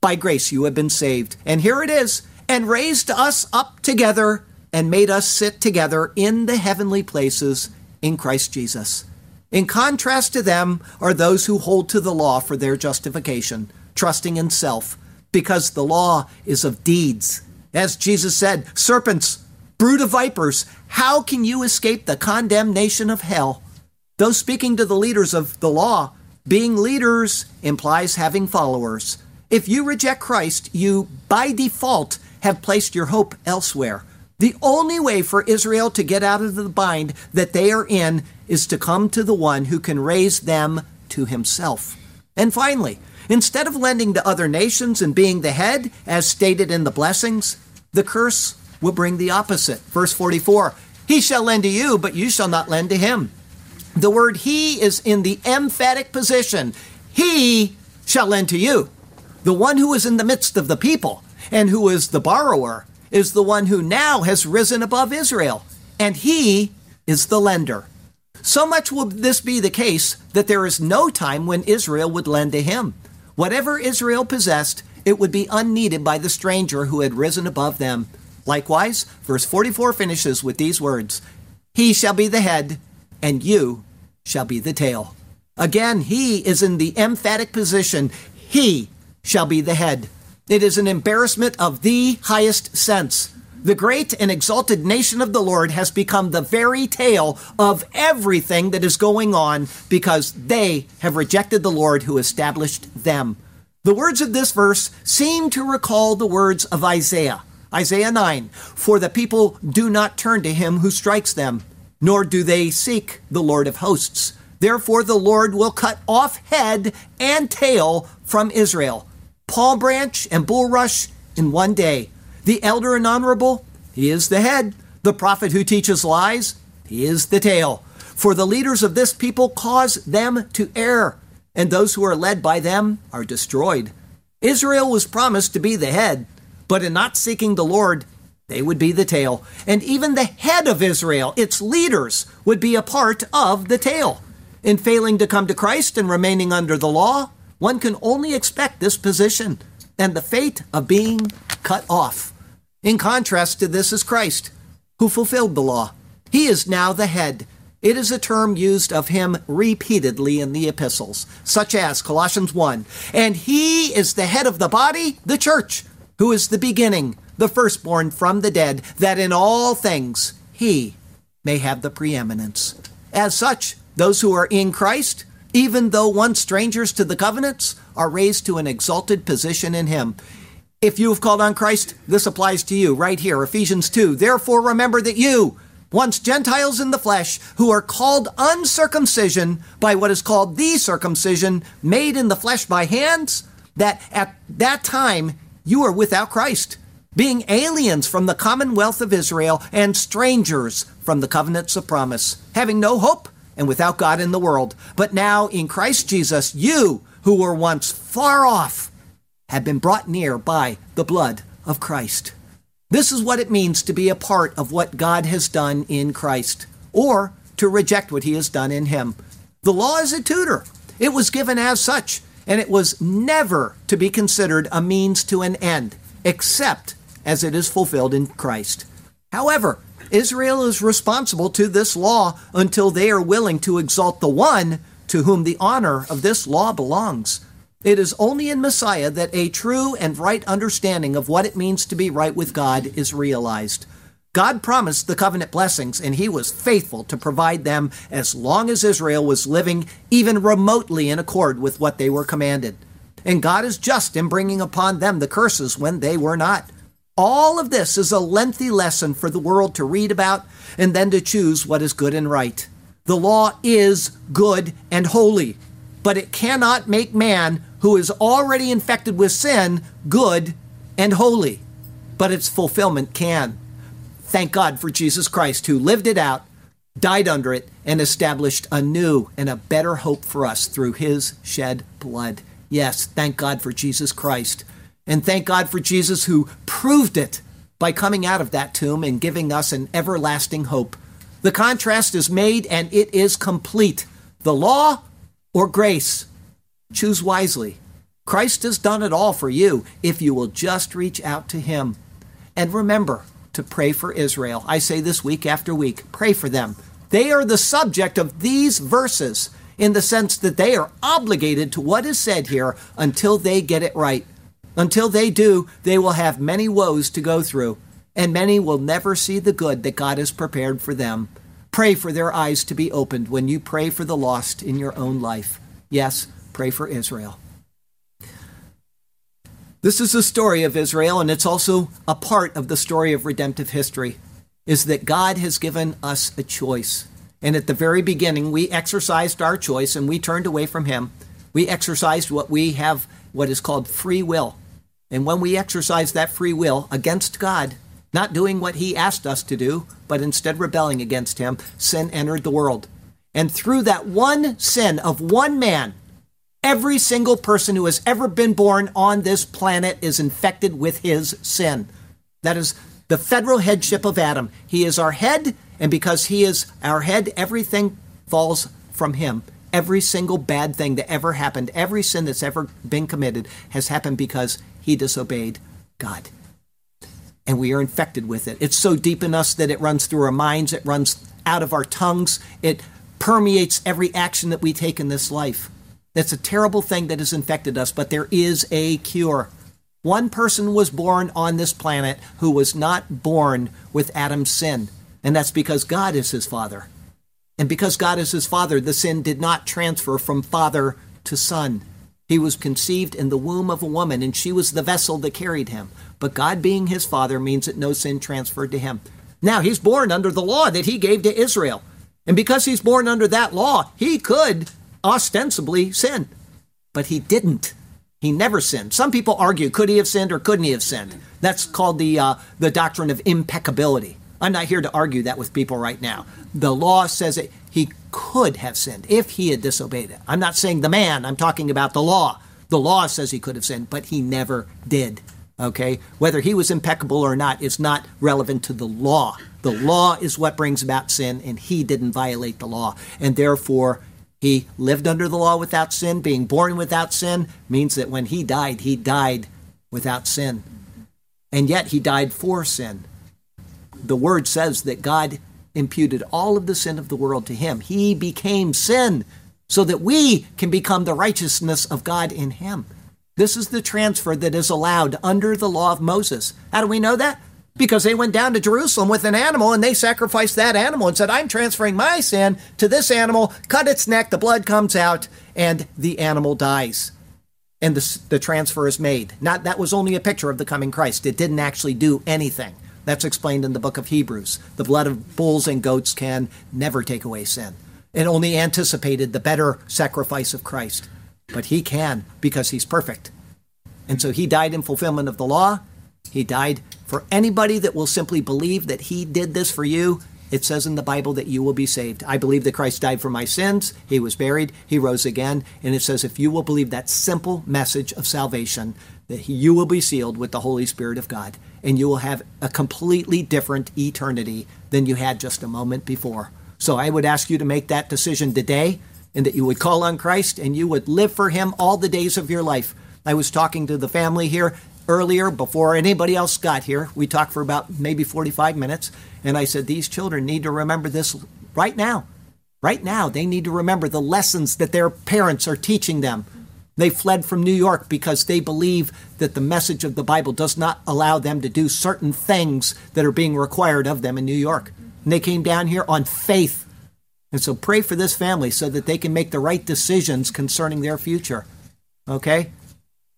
By grace you have been saved. And here it is. And raised us up together and made us sit together in the heavenly places in Christ Jesus. In contrast to them are those who hold to the law for their justification, trusting in self, because the law is of deeds. As Jesus said, serpents, brood of vipers, how can you escape the condemnation of hell? Though speaking to the leaders of the law, being leaders implies having followers. If you reject Christ, you by default have placed your hope elsewhere. The only way for Israel to get out of the bind that they are in is to come to the one who can raise them to himself. And finally, instead of lending to other nations and being the head, as stated in the blessings, the curse will bring the opposite. Verse forty-four, he shall lend to you, but you shall not lend to him. The word he is in the emphatic position. He shall lend to you. The one who is in the midst of the people and who is the borrower is the one who now has risen above Israel, and he is the lender. So much will this be the case that there is no time when Israel would lend to him. Whatever Israel possessed, it would be unneeded by the stranger who had risen above them. Likewise, verse forty-four finishes with these words, he shall be the head, and you shall be the tail. Again, he is in the emphatic position. He shall be the head. It is an embarrassment of the highest sense. The great and exalted nation of the Lord has become the very tail of everything that is going on because they have rejected the Lord who established them. The words of this verse seem to recall the words of Isaiah. Isaiah nine, for the people do not turn to him who strikes them, nor do they seek the Lord of hosts. Therefore the Lord will cut off head and tail from Israel, palm branch and bulrush in one day. The elder and honorable, he is the head. The prophet who teaches lies, he is the tail. For the leaders of this people cause them to err, and those who are led by them are destroyed. Israel was promised to be the head, but in not seeking the Lord, they would be the tail. And even the head of Israel, its leaders, would be a part of the tail. In failing to come to Christ and remaining under the law, one can only expect this position and the fate of being cut off. In contrast to this is Christ, who fulfilled the law. He is now the head. It is a term used of him repeatedly in the epistles, such as Colossians one. And he is the head of the body, the church, who is the beginning, the firstborn from the dead, that in all things he may have the preeminence. As such, those who are in Christ, even though once strangers to the covenants, are raised to an exalted position in him. If you have called on Christ, this applies to you right here, Ephesians two. Therefore remember that you, once Gentiles in the flesh, who are called uncircumcision by what is called the circumcision, made in the flesh by hands, that at that time you are without Christ, being aliens from the commonwealth of Israel and strangers from the covenants of promise, having no hope and without God in the world. But now in Christ Jesus, you who were once far off have been brought near by the blood of Christ. This is what it means to be a part of what God has done in Christ, or to reject what he has done in him. The law is a tutor. It was given as such, and it was never to be considered a means to an end, except as it is fulfilled in Christ. However, Israel is responsible to this law until they are willing to exalt the one to whom the honor of this law belongs. It is only in Messiah that a true and right understanding of what it means to be right with God is realized. God promised the covenant blessings, and he was faithful to provide them as long as Israel was living even remotely in accord with what they were commanded. And God is just in bringing upon them the curses when they were not. All of this is a lengthy lesson for the world to read about and then to choose what is good and right. The law is good and holy, but it cannot make man, who is already infected with sin, good and holy. But its fulfillment can. Thank God for Jesus Christ, who lived it out, died under it, and established a new and a better hope for us through his shed blood. Yes, thank God for Jesus Christ. And thank God for Jesus, who proved it by coming out of that tomb and giving us an everlasting hope. The contrast is made and it is complete. The law or grace? Choose wisely. Christ has done it all for you if you will just reach out to him. And remember to pray for Israel. I say this week after week, pray for them. They are the subject of these verses in the sense that they are obligated to what is said here until they get it right. Until they do, they will have many woes to go through, and many will never see the good that God has prepared for them. Pray for their eyes to be opened when you pray for the lost in your own life. Yes, pray for Israel. This is the story of Israel, and it's also a part of the story of redemptive history, is that God has given us a choice. And at the very beginning, we exercised our choice, and we turned away from him. We exercised what we have, what is called free will. And when we exercise that free will against God, not doing what he asked us to do, but instead rebelling against him, sin entered the world. And through that one sin of one man, every single person who has ever been born on this planet is infected with his sin. That is the federal headship of Adam. He is our head, and because he is our head, everything falls from him. Every single bad thing that ever happened, every sin that's ever been committed has happened because he disobeyed God. And we are infected with it. It's so deep in us that it runs through our minds. It runs out of our tongues. It permeates every action that we take in this life. That's a terrible thing that has infected us, but there is a cure. One person was born on this planet who was not born with Adam's sin, and that's because God is his father. And because God is his father, the sin did not transfer from father to son. He was conceived in the womb of a woman, and she was the vessel that carried him. But God being his father means that no sin transferred to him. Now, he's born under the law that he gave to Israel. And because he's born under that law, he could ostensibly sin. But he didn't. He never sinned. Some people argue, could he have sinned or couldn't he have sinned? That's called the uh, the doctrine of impeccability. I'm not here to argue that with people right now. The law says it. He could have sinned if he had disobeyed it. I'm not saying the man. I'm talking about the law. The law says he could have sinned, but he never did. Okay? Whether he was impeccable or not is not relevant to the law. The law is what brings about sin, and he didn't violate the law. And therefore, he lived under the law without sin. Being born without sin means that when he died, he died without sin. And yet he died for sin. The word says that God imputed all of the sin of the world to him. He became sin so that we can become the righteousness of God in him. This is the transfer that is allowed under the law of Moses. How do we know that? Because they went down to Jerusalem with an animal and they sacrificed that animal and said, I'm transferring my sin to this animal, cut its neck, the blood comes out, and the animal dies. And the, the transfer is made. Not that was only a picture of the coming Christ. It didn't actually do anything. That's explained in the book of Hebrews. The blood of bulls and goats can never take away sin. It only anticipated the better sacrifice of Christ. But he can because he's perfect. And so he died in fulfillment of the law. He died for anybody that will simply believe that he did this for you. It says in the Bible that you will be saved. I believe that Christ died for my sins. He was buried. He rose again. And it says if you will believe that simple message of salvation, that you will be sealed with the Holy Spirit of God, and you will have a completely different eternity than you had just a moment before. So I would ask you to make that decision today, and that you would call on Christ, and you would live for him all the days of your life. I was talking to the family here earlier, before anybody else got here, we talked for about maybe forty-five minutes, and I said, these children need to remember this right now. Right now, they need to remember the lessons that their parents are teaching them. They fled from New York because they believe that the message of the Bible does not allow them to do certain things that are being required of them in New York. And they came down here on faith. And so pray for this family so that they can make the right decisions concerning their future. Okay?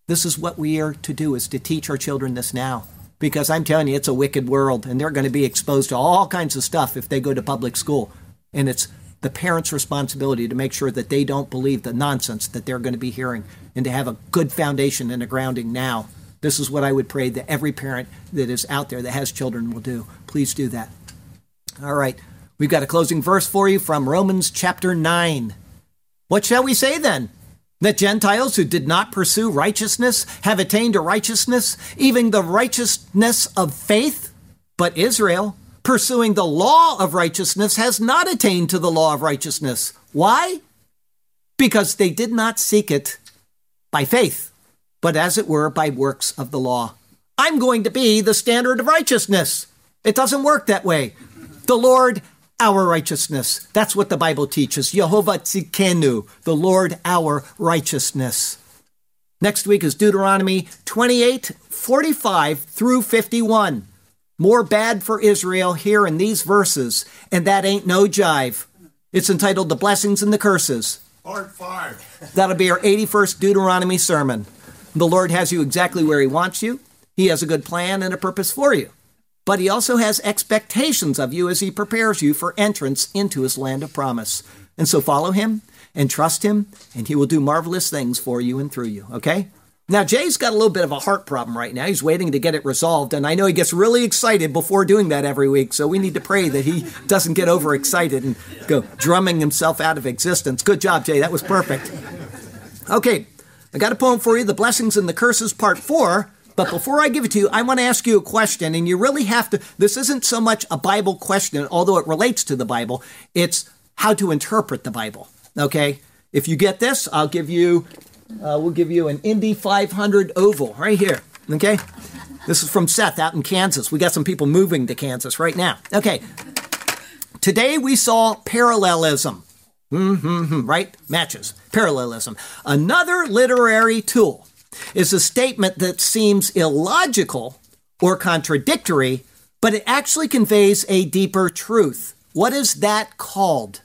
This is what we are to do, is to teach our children this now. Because I'm telling you, it's a wicked world, and they're going to be exposed to all kinds of stuff if they go to public school. And it's the parents' responsibility to make sure that they don't believe the nonsense that they're going to be hearing, and to have a good foundation and a grounding now. This is what I would pray that every parent that is out there that has children will do. Please do that. All right. We've got a closing verse for you from Romans chapter nine. What shall we say then? That Gentiles who did not pursue righteousness have attained to righteousness, even the righteousness of faith? But Israel, pursuing the law of righteousness, has not attained to the law of righteousness. Why? Because they did not seek it by faith, but as it were by works of the law. I'm going to be the standard of righteousness. It doesn't work that way. The Lord, our righteousness. That's what the Bible teaches. Jehovah Tzidkenu, the Lord, our righteousness. Next week is Deuteronomy twenty-eight, forty-five through fifty-one. More bad for Israel here in these verses, and that ain't no jive. It's entitled The Blessings and the Curses. Part five. That'll be our eighty-first Deuteronomy sermon. The Lord has you exactly where He wants you. He has a good plan and a purpose for you. But He also has expectations of you as He prepares you for entrance into His land of promise. And so follow Him and trust Him, and He will do marvelous things for you and through you, okay? Now, Jay's got a little bit of a heart problem right now. He's waiting to get it resolved, and I know he gets really excited before doing that every week, so we need to pray that he doesn't get overexcited and go drumming himself out of existence. Good job, Jay. That was perfect. Okay, I got a poem for you, The Blessings and the Curses, Part four. But before I give it to you, I want to ask you a question, and you really have to. This isn't so much a Bible question, although it relates to the Bible. It's how to interpret the Bible, okay? If you get this, I'll give you... Uh, we'll give you an Indy five hundred oval right here, okay? This is from Seth out in Kansas. We got some people moving to Kansas right now. Okay, today we saw parallelism, mm-hmm, right? Matches, parallelism. Another literary tool is a statement that seems illogical or contradictory, but it actually conveys a deeper truth. What is that called?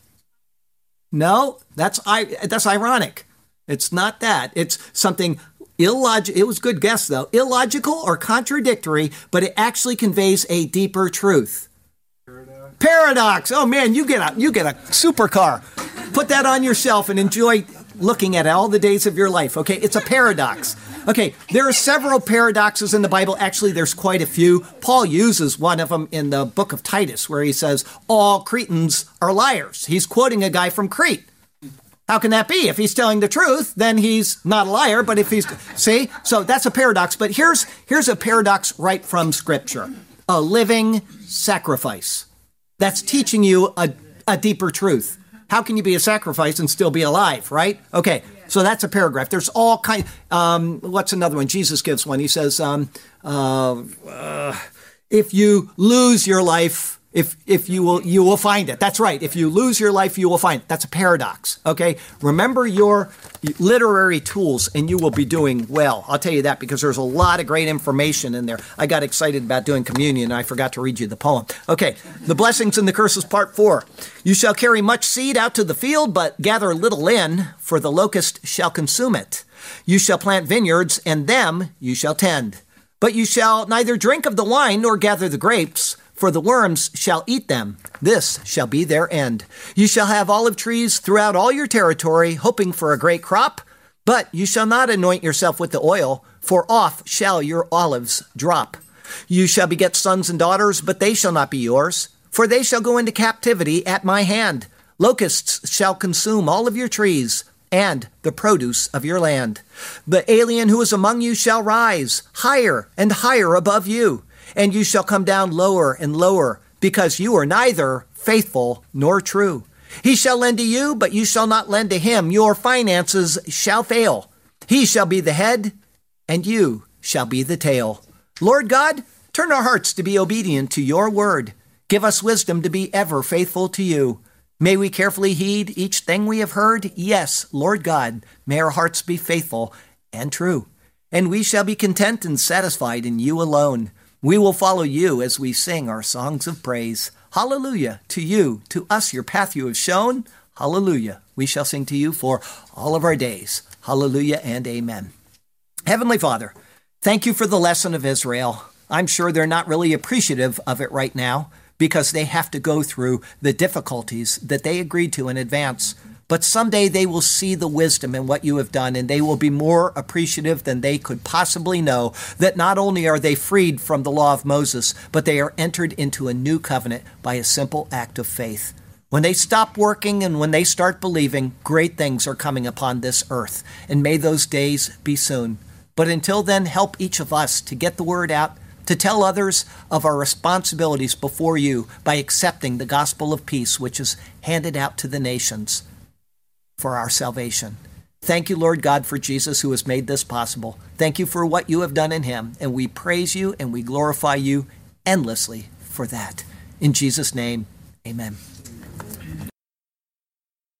No, that's I. That's ironic. It's not that. It's something illogical. It was a good guess, though. Illogical or contradictory, but it actually conveys a deeper truth. Paradox. Paradox. Oh, man, you get a, you get a supercar. Put that on yourself and enjoy looking at it all the days of your life. Okay, it's a paradox. Okay, there are several paradoxes in the Bible. Actually, there's quite a few. Paul uses one of them in the book of Titus, where he says, all Cretans are liars. He's quoting a guy from Crete. How can that be? If he's telling the truth, then he's not a liar, but if he's... See? So that's a paradox. But here's here's a paradox right from Scripture. A living sacrifice. That's teaching you a, a deeper truth. How can you be a sacrifice and still be alive, right? Okay, so that's a paragraph. There's all kinds... Um, what's another one? Jesus gives one. He says, um, uh, uh, if you lose your life... If if you will, you will find it. That's right. If you lose your life, you will find it. That's a paradox, okay? Remember your literary tools, and you will be doing well. I'll tell you that, because there's a lot of great information in there. I got excited about doing communion, and I forgot to read you the poem. Okay, The Blessings and the Curses, Part four. You shall carry much seed out to the field, but gather little in, for the locust shall consume it. You shall plant vineyards, and them you shall tend. But you shall neither drink of the wine nor gather the grapes, for the worms shall eat them. This shall be their end. You shall have olive trees throughout all your territory, hoping for a great crop, but you shall not anoint yourself with the oil, for off shall your olives drop. You shall beget sons and daughters, but they shall not be yours, for they shall go into captivity at my hand. Locusts shall consume all of your trees and the produce of your land. The alien who is among you shall rise higher and higher above you, and you shall come down lower and lower, because you are neither faithful nor true. He shall lend to you, but you shall not lend to him. Your finances shall fail. He shall be the head, and you shall be the tale. Lord God, turn our hearts to be obedient to your word. Give us wisdom to be ever faithful to you. May we carefully heed each thing we have heard. Yes, Lord God, may our hearts be faithful and true. And we shall be content and satisfied in you alone. We will follow you as we sing our songs of praise. Hallelujah to you, to us your path you have shown. Hallelujah. We shall sing to you for all of our days. Hallelujah and amen. Heavenly Father, thank you for the lesson of Israel. I'm sure they're not really appreciative of it right now because they have to go through the difficulties that they agreed to in advance. But someday they will see the wisdom in what you have done, and they will be more appreciative than they could possibly know that not only are they freed from the law of Moses, but they are entered into a new covenant by a simple act of faith. When they stop working and when they start believing, great things are coming upon this earth, and may those days be soon. But until then, help each of us to get the word out, to tell others of our responsibilities before you by accepting the gospel of peace, which is handed out to the nations for our salvation. Thank you, Lord God, for Jesus who has made this possible. Thank you for what you have done in him, and we praise you and we glorify you endlessly for that. In Jesus' name, amen.